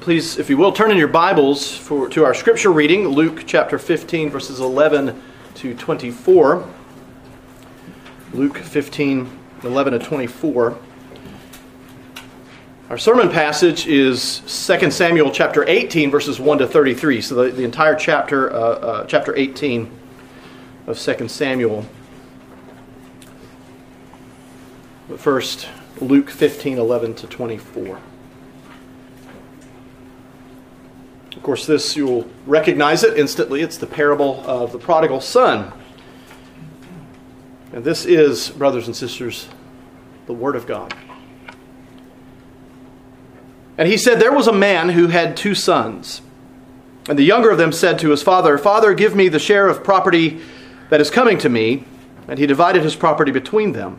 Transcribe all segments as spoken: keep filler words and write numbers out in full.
Please, if you will, turn in your Bibles for, to our scripture reading, Luke chapter fifteen, verses eleven to twenty-four. Luke fifteen, eleven to twenty-four. Our sermon passage is Second Samuel chapter eighteen, verses one to thirty-three. So the, the entire chapter, uh, uh, chapter eighteen of Second Samuel. But first, Luke fifteen, eleven to twenty-four. Of course, this, you'll recognize it instantly. It's the parable of the prodigal son. And this is, brothers and sisters, the Word of God. And he said, "There was a man who had two sons. And the younger of them said to his father, 'Father, give me the share of property that is coming to me.' And he divided his property between them.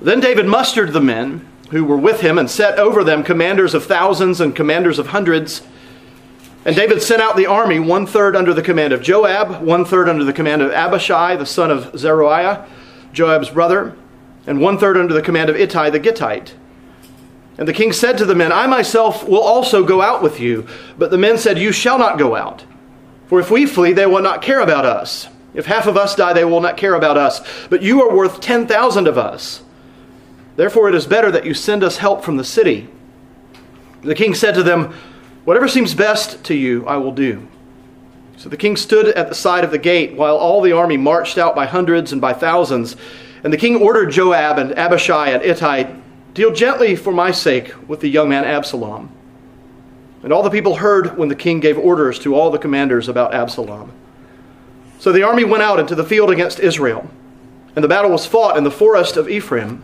"Then David mustered the men who were with him and set over them commanders of thousands and commanders of hundreds. And David sent out the army, one-third under the command of Joab, one-third under the command of Abishai, the son of Zeruiah, Joab's brother, and one-third under the command of Ittai the Gittite. And the king said to the men, 'I myself will also go out with you.' But the men said, 'You shall not go out. For if we flee, they will not care about us. If half of us die, they will not care about us. But you are worth ten thousand of us. Therefore, it is better that you send us help from the city.' The king said to them, 'Whatever seems best to you, I will do.' So the king stood at the side of the gate while all the army marched out by hundreds and by thousands. And the king ordered Joab and Abishai and Ittai, 'Deal gently for my sake with the young man Absalom.' And all the people heard when the king gave orders to all the commanders about Absalom. So the army went out into the field against Israel. And the battle was fought in the forest of Ephraim.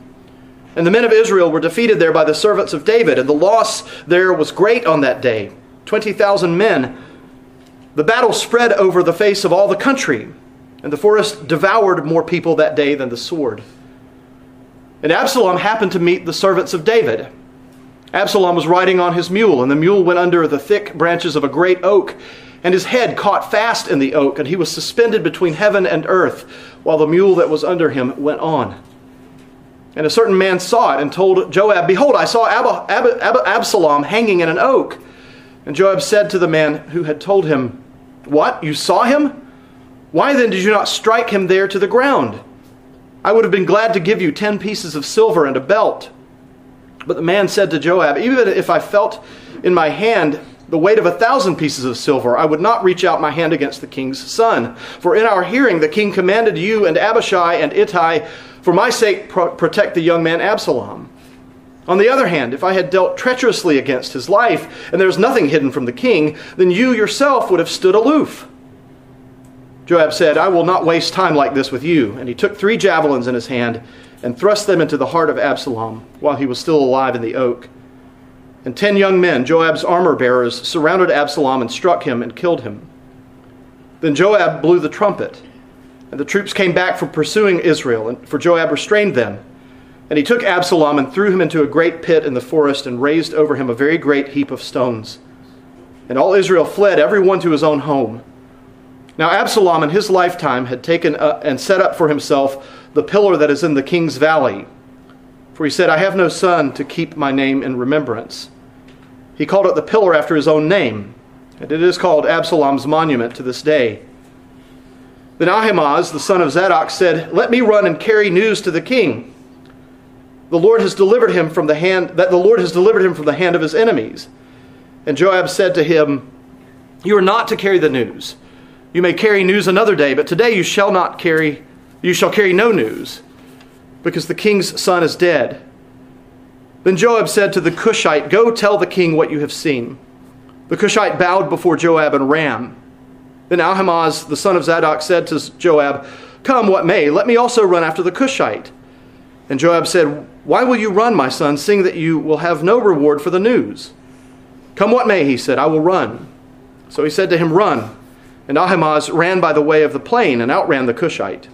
And the men of Israel were defeated there by the servants of David, and the loss there was great on that day, twenty thousand men. The battle spread over the face of all the country, and the forest devoured more people that day than the sword. And Absalom happened to meet the servants of David. Absalom was riding on his mule, and the mule went under the thick branches of a great oak, and his head caught fast in the oak, and he was suspended between heaven and earth, while the mule that was under him went on. And a certain man saw it and told Joab, 'Behold, I saw Ab- Ab- Ab- Absalom hanging in an oak.' And Joab said to the man who had told him, 'What, you saw him? Why then did you not strike him there to the ground? I would have been glad to give you ten pieces of silver and a belt.' But the man said to Joab, 'Even if I felt in my hand the weight of a thousand pieces of silver, I would not reach out my hand against the king's son. For in our hearing the king commanded you and Abishai and Ittai, for my sake, protect the young man Absalom. On the other hand, if I had dealt treacherously against his life, and there was nothing hidden from the king, then you yourself would have stood aloof.' Joab said, 'I will not waste time like this with you.' And he took three javelins in his hand and thrust them into the heart of Absalom while he was still alive in the oak. And ten young men, Joab's armor-bearers, surrounded Absalom and struck him and killed him. Then Joab blew the trumpet, and the troops came back from pursuing Israel, and for Joab restrained them. And he took Absalom and threw him into a great pit in the forest, and raised over him a very great heap of stones. and all Israel fled, everyone to his own home. Now Absalom in his lifetime had taken up and set up for himself the pillar that is in the King's Valley. For he said, I have no son to keep my name in remembrance. He called it the pillar after his own name, and it is called Absalom's monument to this day. Then Ahimaaz, the son of Zadok, said, Let me run and carry news to the king. The Lord has delivered him from the hand that the Lord has delivered him from the hand of his enemies. And Joab said to him, You are not to carry the news. You may carry news another day, but today you shall not carry you shall carry no news, because the king's son is dead. Then Joab said to the Cushite, Go tell the king what you have seen. The Cushite bowed before Joab and ran. Then Ahimaaz, the son of Zadok, said to Joab, Come what may, let me also run after the Cushite. And Joab said, Why will you run, my son, seeing that you will have no reward for the news? Come what may, he said, I will run. So he said to him, Run. And Ahimaaz ran by the way of the plain and outran the Cushite.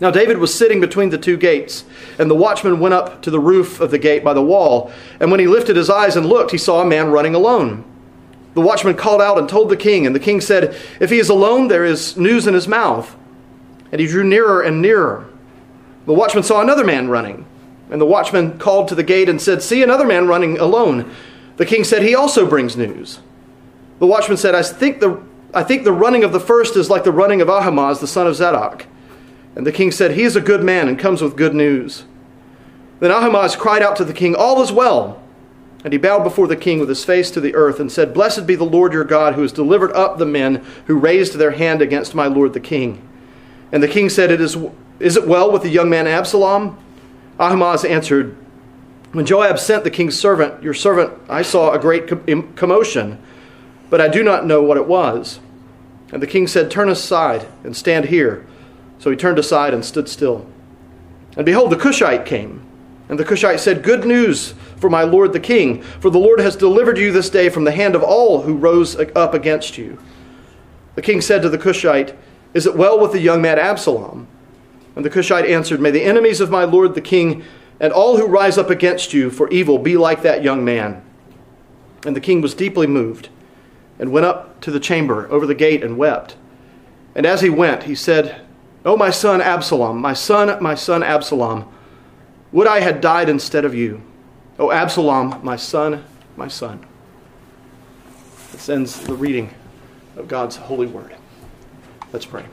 Now David was sitting between the two gates, and the watchman went up to the roof of the gate by the wall. And when he lifted his eyes and looked, he saw a man running alone. The watchman called out and told the king, and the king said, If he is alone, there is news in his mouth. And he drew nearer and nearer. The watchman saw another man running, and the watchman called to the gate and said, See another man running alone. The king said, He also brings news. The watchman said, I think the, I think the running of the first is like the running of Ahimaaz, the son of Zadok. And the king said, He is a good man and comes with good news. Then Ahimaaz cried out to the king, All is well. And he bowed before the king with his face to the earth and said, Blessed be the Lord your God, who has delivered up the men who raised their hand against my lord the king. And the king said, It is, is it well with the young man Absalom? Ahimaaz answered, When Joab sent the king's servant, your servant, I saw a great commotion, but I do not know what it was. And the king said, Turn aside and stand here. So he turned aside and stood still. And behold, the Cushite came. And the Cushite said, Good news for my lord the king, for the Lord has delivered you this day from the hand of all who rose up against you. The king said to the Cushite, Is it well with the young man Absalom? And the Cushite answered, May the enemies of my lord the king and all who rise up against you for evil be like that young man. And the king was deeply moved and went up to the chamber over the gate and wept. And as he went, he said, O my son Absalom, my son, my son Absalom, would I had died instead of you. O Absalom, my son, my son. This ends the reading of God's holy word. Let's pray.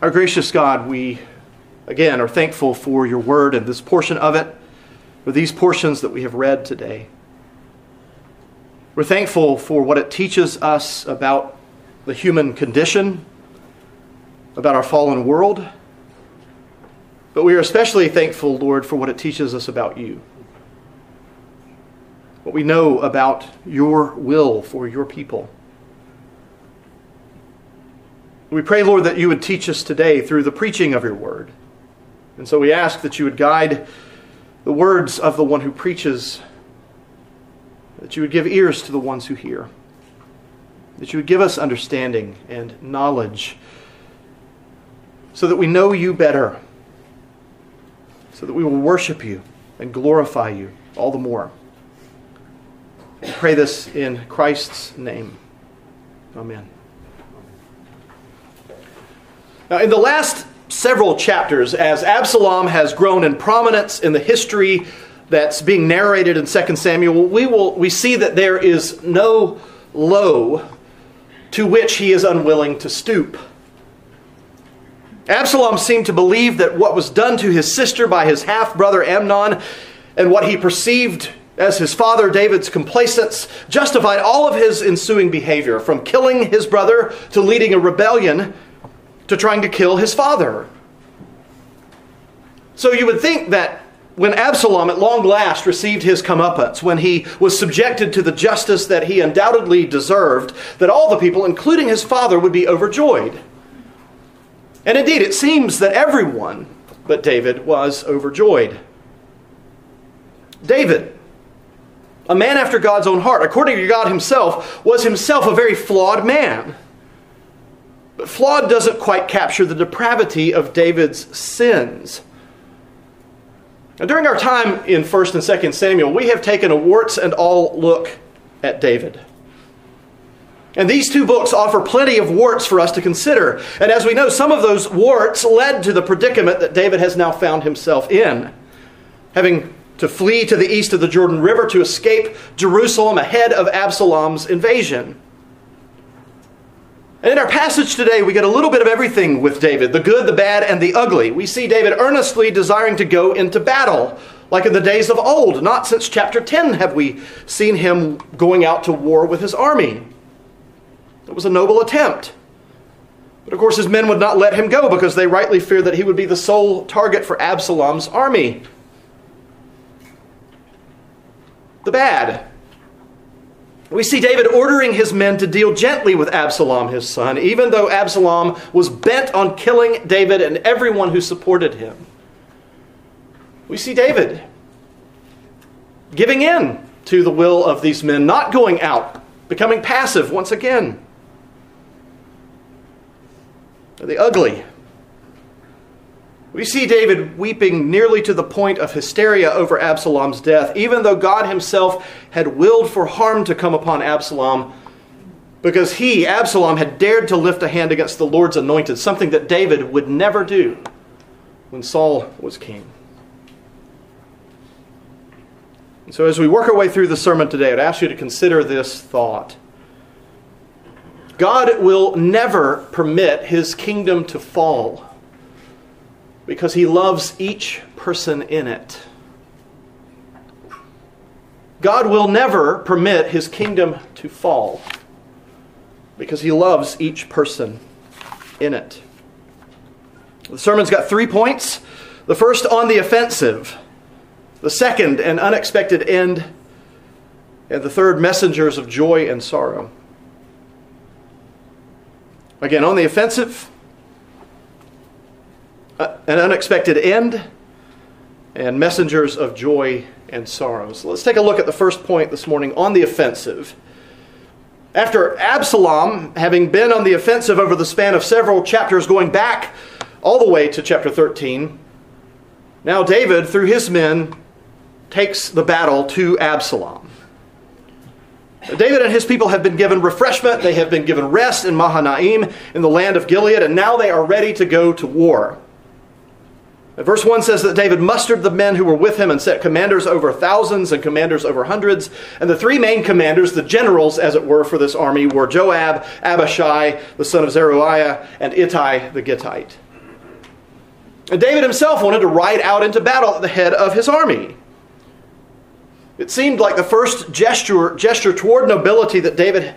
Our gracious God, we again are thankful for your word and this portion of it, for these portions that we have read today. We're thankful for what it teaches us about the human condition, about our fallen world, but we are especially thankful, Lord, for what it teaches us about you, what we know about your will for your people. We pray, Lord, that you would teach us today through the preaching of your word. And so we ask that you would guide the words of the one who preaches, that you would give ears to the ones who hear, that you would give us understanding and knowledge so that we know you better, so that we will worship you and glorify you all the more. We pray this in Christ's name. Amen. Now, in the last several chapters, as Absalom has grown in prominence in the history that's being narrated in Second Samuel, we will we see that there is no low to which he is unwilling to stoop. Absalom seemed to believe that what was done to his sister by his half-brother Amnon and what he perceived as his father David's complacence justified all of his ensuing behavior, from killing his brother to leading a rebellion to trying to kill his father. So you would think that when Absalom at long last received his comeuppance, when he was subjected to the justice that he undoubtedly deserved, that all the people, including his father, would be overjoyed. And indeed, it seems that everyone but David was overjoyed. David, a man after God's own heart, according to God himself, was himself a very flawed man. But flawed doesn't quite capture the depravity of David's sins. Now, during our time in First and Second Samuel, we have taken a warts and all look at David. And these two books offer plenty of warts for us to consider. And as we know, some of those warts led to the predicament that David has now found himself in, having to flee to the east of the Jordan River to escape Jerusalem ahead of Absalom's invasion. And in our passage today, we get a little bit of everything with David, the good, the bad, and the ugly. We see David earnestly desiring to go into battle, like in the days of old. Not since chapter ten have we seen him going out to war with his army. It was a noble attempt. But of course, his men would not let him go because they rightly feared that he would be the sole target for Absalom's army. The bad. We see David ordering his men to deal gently with Absalom, his son, even though Absalom was bent on killing David and everyone who supported him. We see David giving in to the will of these men, not going out, becoming passive once again. The ugly. We see David weeping nearly to the point of hysteria over Absalom's death, even though God himself had willed for harm to come upon Absalom because he, Absalom, had dared to lift a hand against the Lord's anointed, something that David would never do when Saul was king. And so as we work our way through the sermon today, I'd ask you to consider this thought. God will never permit his kingdom to fall, because he loves each person in it. God will never permit his kingdom to fall, because he loves each person in it. The sermon's got three points. The first, on the offensive. The second, an unexpected end. And the third, messengers of joy and sorrow. Again, on the offensive, an unexpected end, and messengers of joy and sorrow. So let's take a look at the first point this morning, on the offensive. After Absalom, having been on the offensive over the span of several chapters, going back all the way to chapter thirteen, now David, through his men, takes the battle to Absalom. David and his people have been given refreshment, they have been given rest in Mahanaim, in the land of Gilead, and now they are ready to go to war. Verse one says that David mustered the men who were with him and set commanders over thousands and commanders over hundreds. And the three main commanders, the generals, as it were, for this army were Joab, Abishai, the son of Zeruiah, and Ittai the Gittite. And David himself wanted to ride out into battle at the head of his army. It seemed like the first gesture, gesture toward nobility that David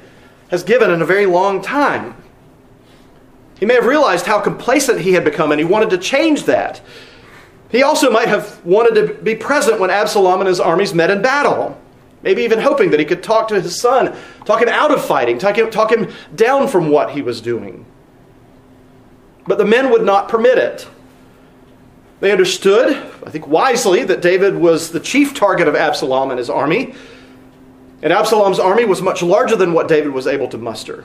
has given in a very long time. He may have realized how complacent he had become, and he wanted to change that. He also might have wanted to be present when Absalom and his armies met in battle, maybe even hoping that he could talk to his son, talk him out of fighting, talk him, talk him down from what he was doing. But the men would not permit it. They understood, I think wisely, that David was the chief target of Absalom and his army, and Absalom's army was much larger than what David was able to muster.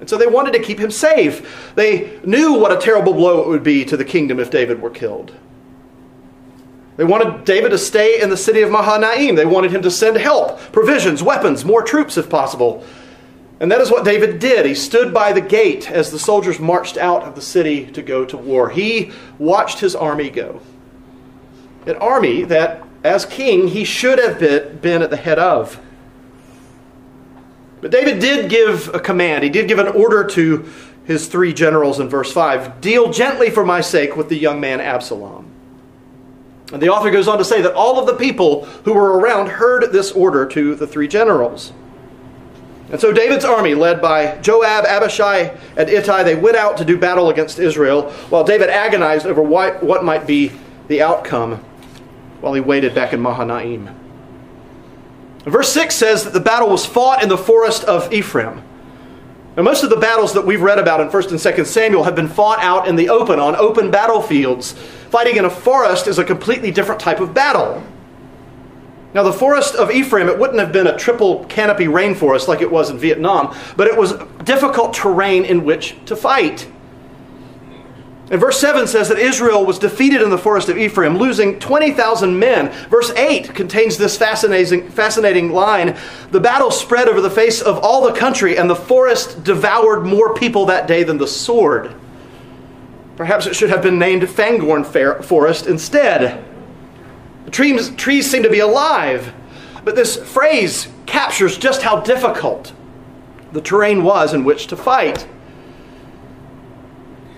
And so they wanted to keep him safe. They knew what a terrible blow it would be to the kingdom if David were killed. They wanted David to stay in the city of Mahanaim. They wanted him to send help, provisions, weapons, more troops if possible. And that is what David did. He stood by the gate as the soldiers marched out of the city to go to war. He watched his army go. An army that, as king, he should have been at the head of. But David did give a command. He did give an order to his three generals in verse five. Deal gently for my sake with the young man Absalom. And the author goes on to say that all of the people who were around heard this order to the three generals. And so David's army, led by Joab, Abishai, and Ittai, they went out to do battle against Israel, while David agonized over what might be the outcome while he waited back in Mahanaim. Verse six says that the battle was fought in the forest of Ephraim. Now, most of the battles that we've read about in First and Second Samuel have been fought out in the open, on open battlefields. Fighting in a forest is a completely different type of battle. Now, the forest of Ephraim, it wouldn't have been a triple canopy rainforest like it was in Vietnam, but it was difficult terrain in which to fight. And verse seven says that Israel was defeated in the Forest of Ephraim, losing twenty thousand men. Verse eight contains this fascinating, fascinating line. The battle spread over the face of all the country, and the forest devoured more people that day than the sword. Perhaps it should have been named Fangorn Forest instead. The trees, trees seem to be alive, but this phrase captures just how difficult the terrain was in which to fight.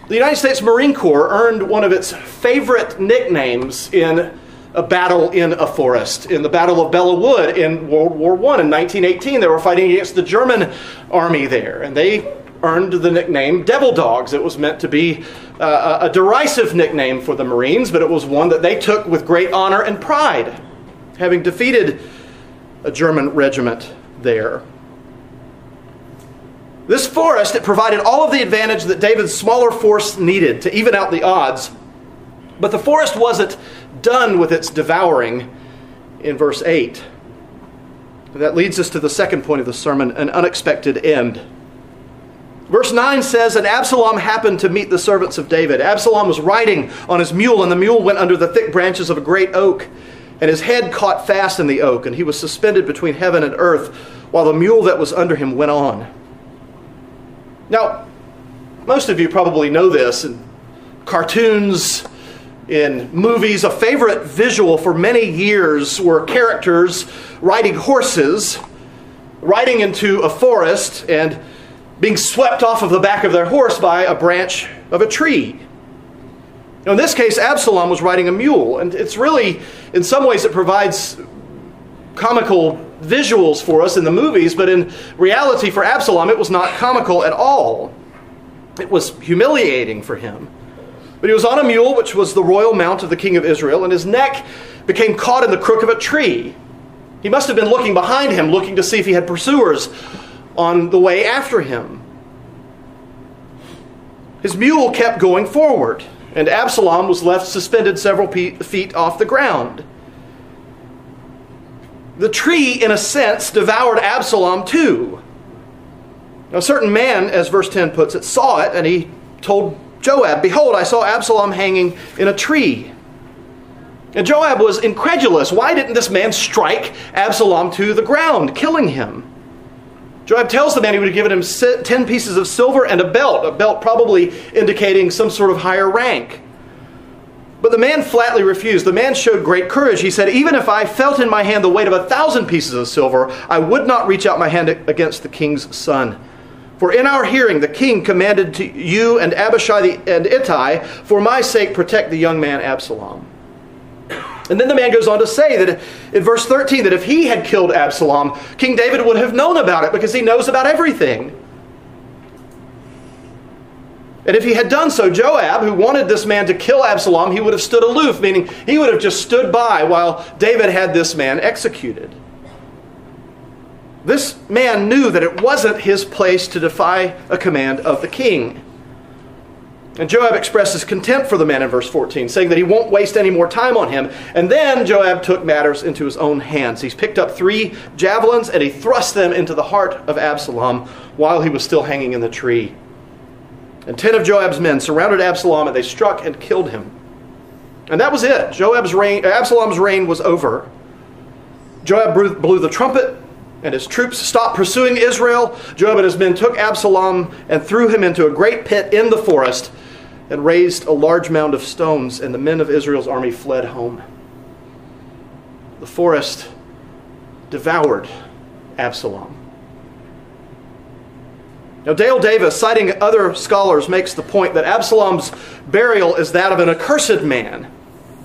The United States Marine Corps earned one of its favorite nicknames in a battle in a forest. In the Battle of Belleau Wood in World War One in nineteen eighteen, they were fighting against the German army there, and they earned the nickname Devil Dogs. It was meant to be uh, a derisive nickname for the Marines, but it was one that they took with great honor and pride, having defeated a German regiment there. This forest, it provided all of the advantage that David's smaller force needed to even out the odds. But the forest wasn't done with its devouring in verse eight. And that leads us to the second point of the sermon, an unexpected end. Verse nine says, and Absalom happened to meet the servants of David. Absalom was riding on his mule, and the mule went under the thick branches of a great oak, and his head caught fast in the oak, and he was suspended between heaven and earth, while the mule that was under him went on. Now, most of you probably know this. In cartoons, in movies, a favorite visual for many years were characters riding horses, riding into a forest, and being swept off of the back of their horse by a branch of a tree. Now, in this case, Absalom was riding a mule, and it's really, in some ways, it provides comical visuals for us in the movies, but in reality for Absalom, it was not comical at all. It was humiliating for him. But he was on a mule, which was the royal mount of the king of Israel, and his neck became caught in the crook of a tree. He must have been looking behind him, looking to see if he had pursuers on the way after him. His mule kept going forward, and Absalom was left suspended several feet off the ground. The tree, in a sense, devoured Absalom too. Now, a certain man, as verse ten puts it, saw it, and he told Joab, behold, I saw Absalom hanging in a tree. And Joab was incredulous. Why didn't this man strike Absalom to the ground, killing him? Joab tells the man he would have given him ten pieces of silver and a belt, a belt probably indicating some sort of higher rank. But the man flatly refused. The man showed great courage. He said, even if I felt in my hand the weight of a thousand pieces of silver, I would not reach out my hand against the king's son. For in our hearing, the king commanded to you and Abishai and Ittai, for my sake, protect the young man Absalom. And then the man goes on to say that in verse thirteen, that if he had killed Absalom, King David would have known about it because he knows about everything. And if he had done so, Joab, who wanted this man to kill Absalom, he would have stood aloof, meaning he would have just stood by while David had this man executed. This man knew that it wasn't his place to defy a command of the king. And Joab expresses contempt for the man in verse fourteen, saying that he won't waste any more time on him. And then Joab took matters into his own hands. He's picked up three javelins and he thrust them into the heart of Absalom while he was still hanging in the tree. And ten of Joab's men surrounded Absalom, and they struck and killed him. And that was it. Joab's reign, Absalom's reign was over. Joab blew the trumpet, and his troops stopped pursuing Israel. Joab and his men took Absalom and threw him into a great pit in the forest and raised a large mound of stones, and the men of Israel's army fled home. The forest devoured Absalom. Now, Dale Davis, citing other scholars, makes the point that Absalom's burial is that of an accursed man.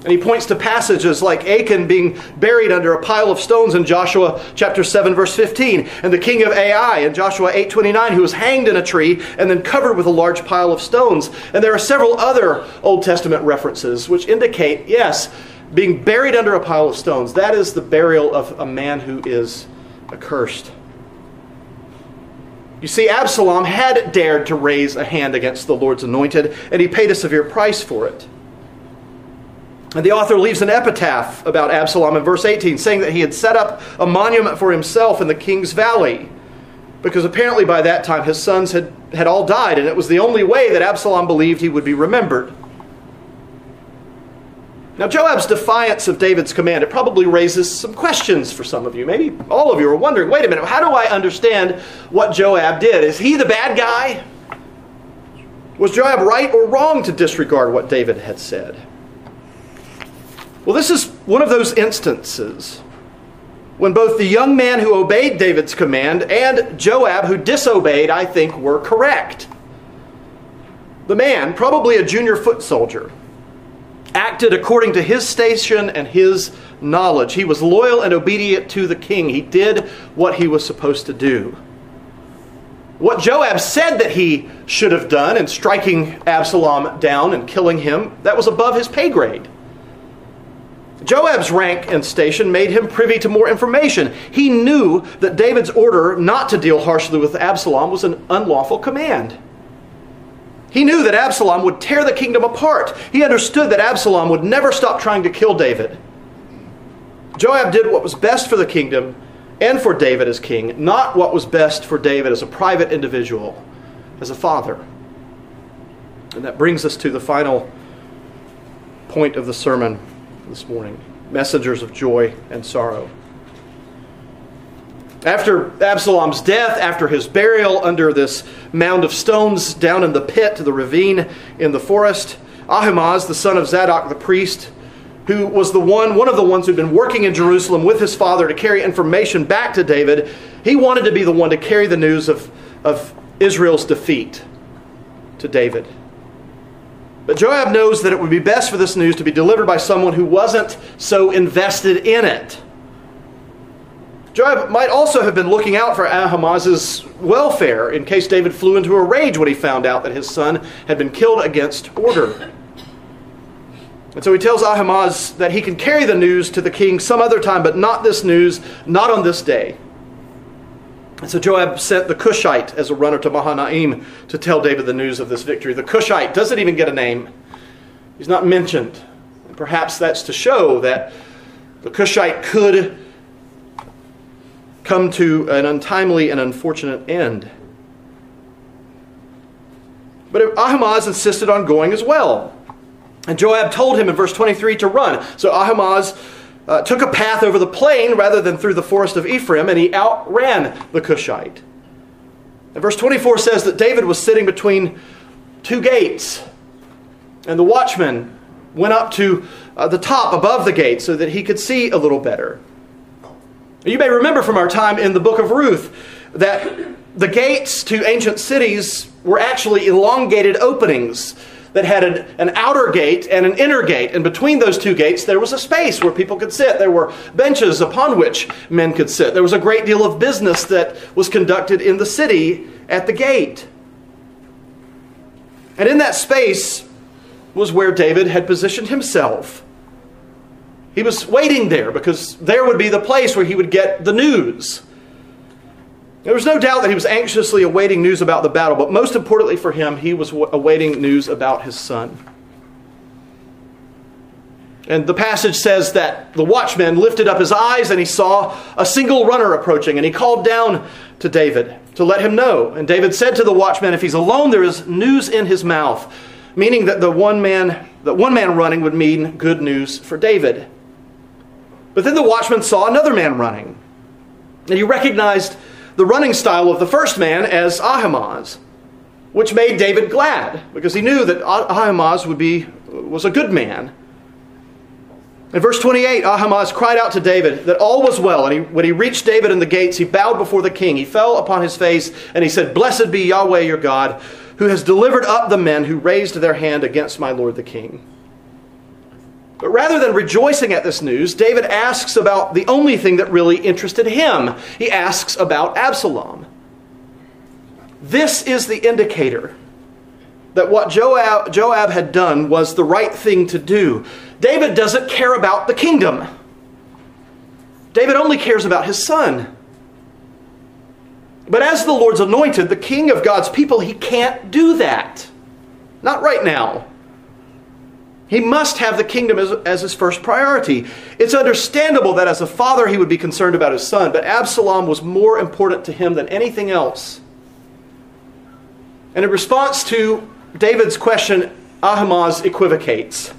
And he points to passages like Achan being buried under a pile of stones in Joshua chapter seven, verse fifteen, and the king of Ai in Joshua eight twenty-nine, who was hanged in a tree and then covered with a large pile of stones. And there are several other Old Testament references which indicate, yes, being buried under a pile of stones, that is the burial of a man who is accursed. You see, Absalom had dared to raise a hand against the Lord's anointed, and he paid a severe price for it. And the author leaves an epitaph about Absalom in verse eighteen, saying that he had set up a monument for himself in the King's Valley, because apparently by that time his sons had, had all died, and it was the only way that Absalom believed he would be remembered. Now, Joab's defiance of David's command, it probably raises some questions for some of you. Maybe all of you are wondering, wait a minute, how do I understand what Joab did? Is he the bad guy? Was Joab right or wrong to disregard what David had said? Well, this is one of those instances when both the young man who obeyed David's command and Joab who disobeyed, I think, were correct. The man, probably a junior foot soldier, acted according to his station and his knowledge. He was loyal and obedient to the king. He did what he was supposed to do. What Joab said that he should have done in striking Absalom down and killing him, that was above his pay grade. Joab's rank and station made him privy to more information. He knew that David's order not to deal harshly with Absalom was an unlawful command. He knew that Absalom would tear the kingdom apart. He understood that Absalom would never stop trying to kill David. Joab did what was best for the kingdom and for David as king, not what was best for David as a private individual, as a father. And that brings us to the final point of the sermon this morning, messengers of joy and sorrow. After Absalom's death, after his burial under this mound of stones down in the pit, the ravine in the forest, Ahimaaz, the son of Zadok the priest, who was the one, one of the ones who'd been working in Jerusalem with his father to carry information back to David, he wanted to be the one to carry the news of, of Israel's defeat to David. But Joab knows that it would be best for this news to be delivered by someone who wasn't so invested in it. Joab might also have been looking out for Ahimaaz's welfare in case David flew into a rage when he found out that his son had been killed against order. And so he tells Ahimaaz that he can carry the news to the king some other time, but not this news, not on this day. And so Joab sent the Cushite as a runner to Mahanaim to tell David the news of this victory. The Cushite doesn't even get a name. He's not mentioned. And perhaps that's to show that the Cushite could come to an untimely and unfortunate end. But Ahimaaz insisted on going as well. And Joab told him in verse twenty-three to run. So Ahimaaz uh, took a path over the plain rather than through the forest of Ephraim, and he outran the Cushite. And verse twenty-four says that David was sitting between two gates, and the watchman went up to uh, the top above the gate so that he could see a little better. You may remember from our time in the book of Ruth that the gates to ancient cities were actually elongated openings that had an, an outer gate and an inner gate. And between those two gates, there was a space where people could sit. There were benches upon which men could sit. There was a great deal of business that was conducted in the city at the gate. And in that space was where David had positioned himself. He was waiting there because there would be the place where he would get the news. There was no doubt that he was anxiously awaiting news about the battle, but most importantly for him, he was awaiting news about his son. And the passage says that the watchman lifted up his eyes and he saw a single runner approaching, and he called down to David to let him know. And David said to the watchman, if he's alone, there is news in his mouth, meaning that the one man, that one man running would mean good news for David. But then the watchman saw another man running, and he recognized the running style of the first man as Ahimaaz, which made David glad because he knew that Ahimaaz would be, was a good man. In verse twenty-eight, Ahimaaz cried out to David that all was well, and he, when he reached David in the gates, he bowed before the king. He fell upon his face, and he said, "Blessed be Yahweh your God, who has delivered up the men who raised their hand against my lord the king." But rather than rejoicing at this news, David asks about the only thing that really interested him. He asks about Absalom. This is the indicator that what Joab, Joab had done was the right thing to do. David doesn't care about the kingdom. David only cares about his son. But as the Lord's anointed, the king of God's people, he can't do that. Not right now. He must have the kingdom as, as his first priority. It's understandable that as a father he would be concerned about his son, but Absalom was more important to him than anything else. And in response to David's question, Ahimaaz equivocates.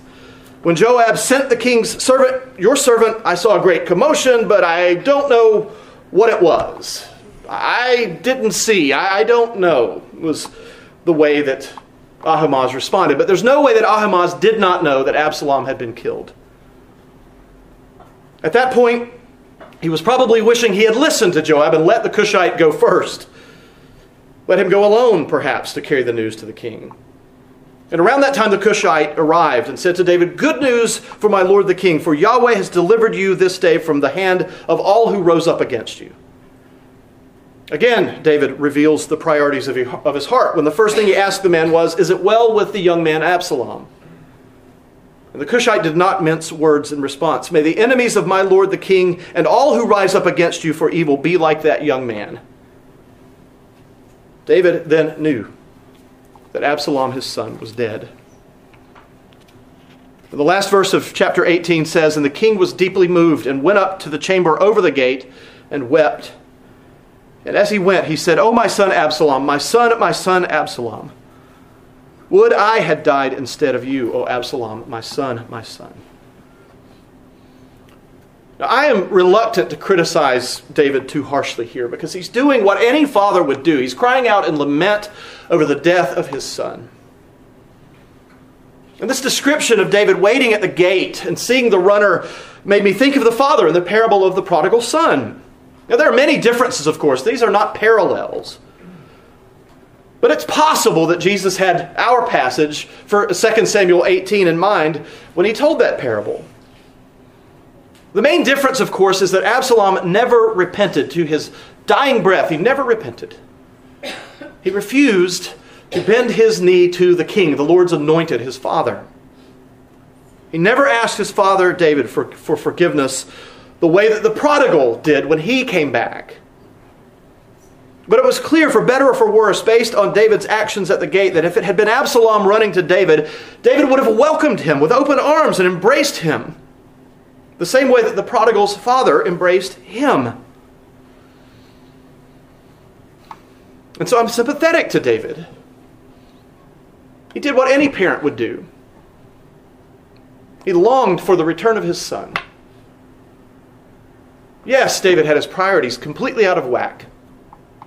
When Joab sent the king's servant, your servant, I saw a great commotion, but I don't know what it was. I didn't see. I don't know was the way that Ahimaaz responded. But there's no way that Ahimaaz did not know that Absalom had been killed. At that point, he was probably wishing he had listened to Joab and let the Cushite go first. Let him go alone, perhaps, to carry the news to the king. And around that time the Cushite arrived and said to David, "Good news for my lord the king, for Yahweh has delivered you this day from the hand of all who rose up against you." Again, David reveals the priorities of his heart when the first thing he asked the man was, "Is it well with the young man Absalom?" And the Cushite did not mince words in response. "May the enemies of my lord the king and all who rise up against you for evil be like that young man." David then knew that Absalom, his son, was dead. And the last verse of chapter eighteen says, "And the king was deeply moved and went up to the chamber over the gate and wept. And as he went, he said, 'O my son Absalom, my son, my son Absalom, would I had died instead of you, O Absalom, my son, my son.'" Now, I am reluctant to criticize David too harshly here because he's doing what any father would do. He's crying out in lament over the death of his son. And this description of David waiting at the gate and seeing the runner made me think of the father in the parable of the prodigal son. Now, there are many differences, of course. These are not parallels. But it's possible that Jesus had our passage for Second Samuel eighteen in mind when he told that parable. The main difference, of course, is that Absalom never repented to his dying breath. He never repented. He refused to bend his knee to the king, the Lord's anointed, his father. He never asked his father, David, for, for forgiveness the way that the prodigal did when he came back. But it was clear, for better or for worse, based on David's actions at the gate, that if it had been Absalom running to David, David would have welcomed him with open arms and embraced him, the same way that the prodigal's father embraced him. And so I'm sympathetic to David. He did what any parent would do. He longed for the return of his son. Yes, David had his priorities completely out of whack.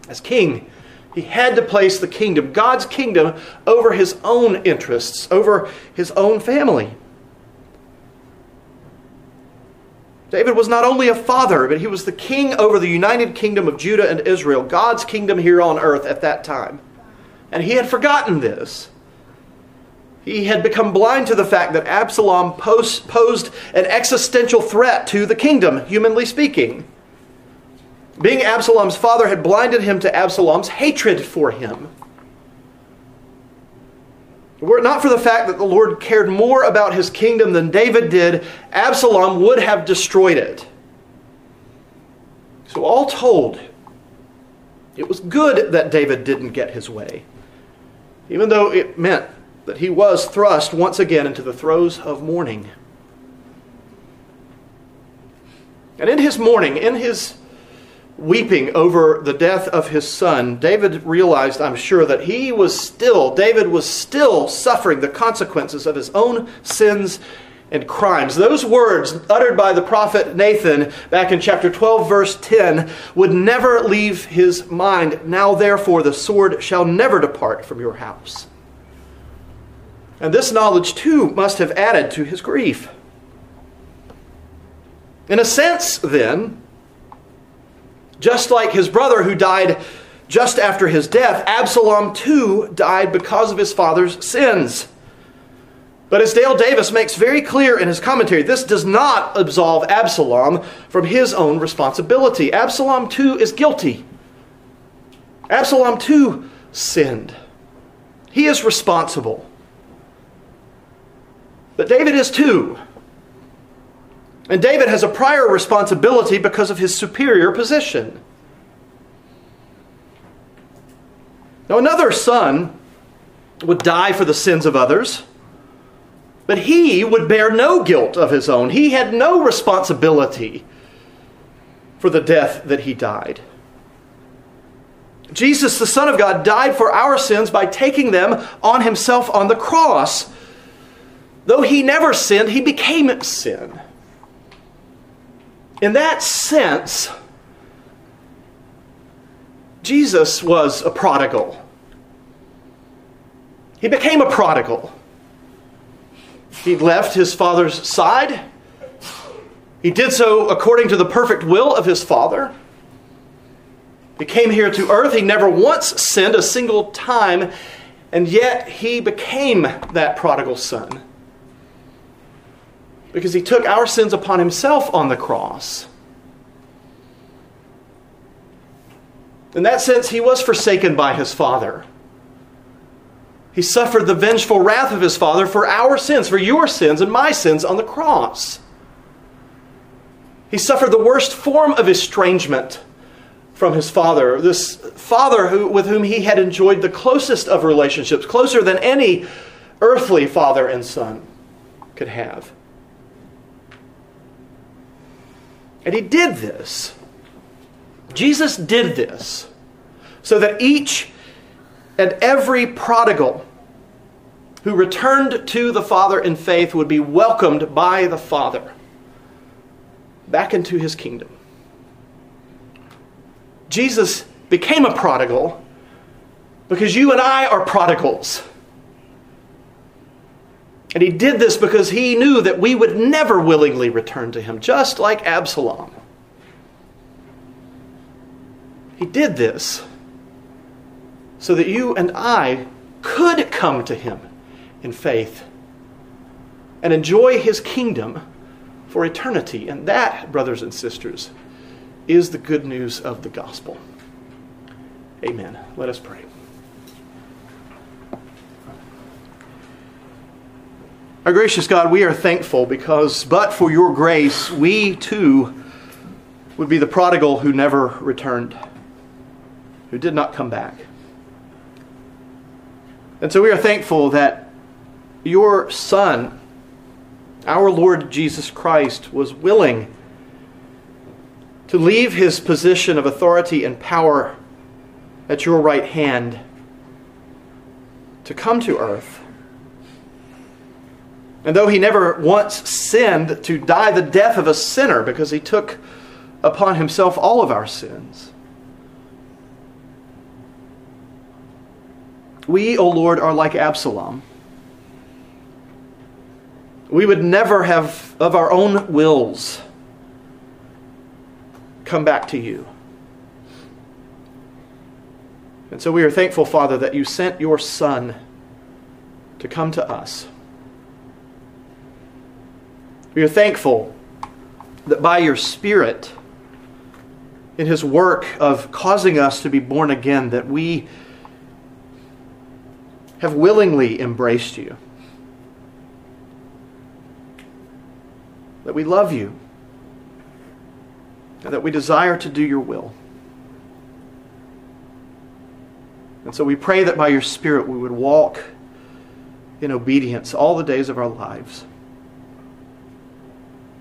As king, he had to place the kingdom, God's kingdom, over his own interests, over his own family. David was not only a father, but he was the king over the united kingdom of Judah and Israel, God's kingdom here on earth at that time. And he had forgotten this. He had become blind to the fact that Absalom posed an existential threat to the kingdom, humanly speaking. Being Absalom's father had blinded him to Absalom's hatred for him. Were it not for the fact that the Lord cared more about his kingdom than David did, Absalom would have destroyed it. So all told, it was good that David didn't get his way, even though it meant that he was thrust once again into the throes of mourning. And in his mourning, in his weeping over the death of his son, David realized, I'm sure, that he was still, David was still suffering the consequences of his own sins and crimes. Those words uttered by the prophet Nathan back in chapter twelve, verse ten, would never leave his mind. "Now therefore the sword shall never depart from your house." And this knowledge, too, must have added to his grief. In a sense, then, just like his brother who died just after his death, Absalom, too, died because of his father's sins. But as Dale Davis makes very clear in his commentary, this does not absolve Absalom from his own responsibility. Absalom, too, is guilty. Absalom, too, sinned. He is responsible. But David is too. And David has a prior responsibility because of his superior position. Now, another son would die for the sins of others, But he would bear no guilt of his own. He had no responsibility for the death that he died. Jesus, the Son of God, died for our sins by taking them on himself on the cross. Though he never sinned, he became sin. In that sense, Jesus was a prodigal. He became a prodigal. He left his father's side. He did so according to the perfect will of his father. He came here to earth. He never once sinned a single time, and yet he became that prodigal son because he took our sins upon himself on the cross. In that sense, he was forsaken by his father. He suffered the vengeful wrath of his father for our sins, for your sins and my sins on the cross. He suffered the worst form of estrangement from his father, this father who, with whom he had enjoyed the closest of relationships, closer than any earthly father and son could have. And he did this. Jesus did this so that each and every prodigal who returned to the Father in faith would be welcomed by the Father back into his kingdom. Jesus became a prodigal because you and I are prodigals. And he did this because he knew that we would never willingly return to him, just like Absalom. He did this so that you and I could come to him in faith and enjoy his kingdom for eternity. And that, brothers and sisters, is the good news of the gospel. Amen. Let us pray. Our gracious God, we are thankful because but for your grace, we too would be the prodigal who never returned, who did not come back. And so we are thankful that your Son, our Lord Jesus Christ, was willing to leave his position of authority and power at your right hand, to come to earth. And though he never once sinned, to die the death of a sinner because he took upon himself all of our sins. We, O Lord, are like Absalom. We would never have, of our own wills, come back to you. And so we are thankful, Father, that you sent your Son to come to us. We are thankful that by your Spirit, in his work of causing us to be born again, that we have willingly embraced you, that we love you, and that we desire to do your will. And so we pray that by your Spirit we would walk in obedience all the days of our lives.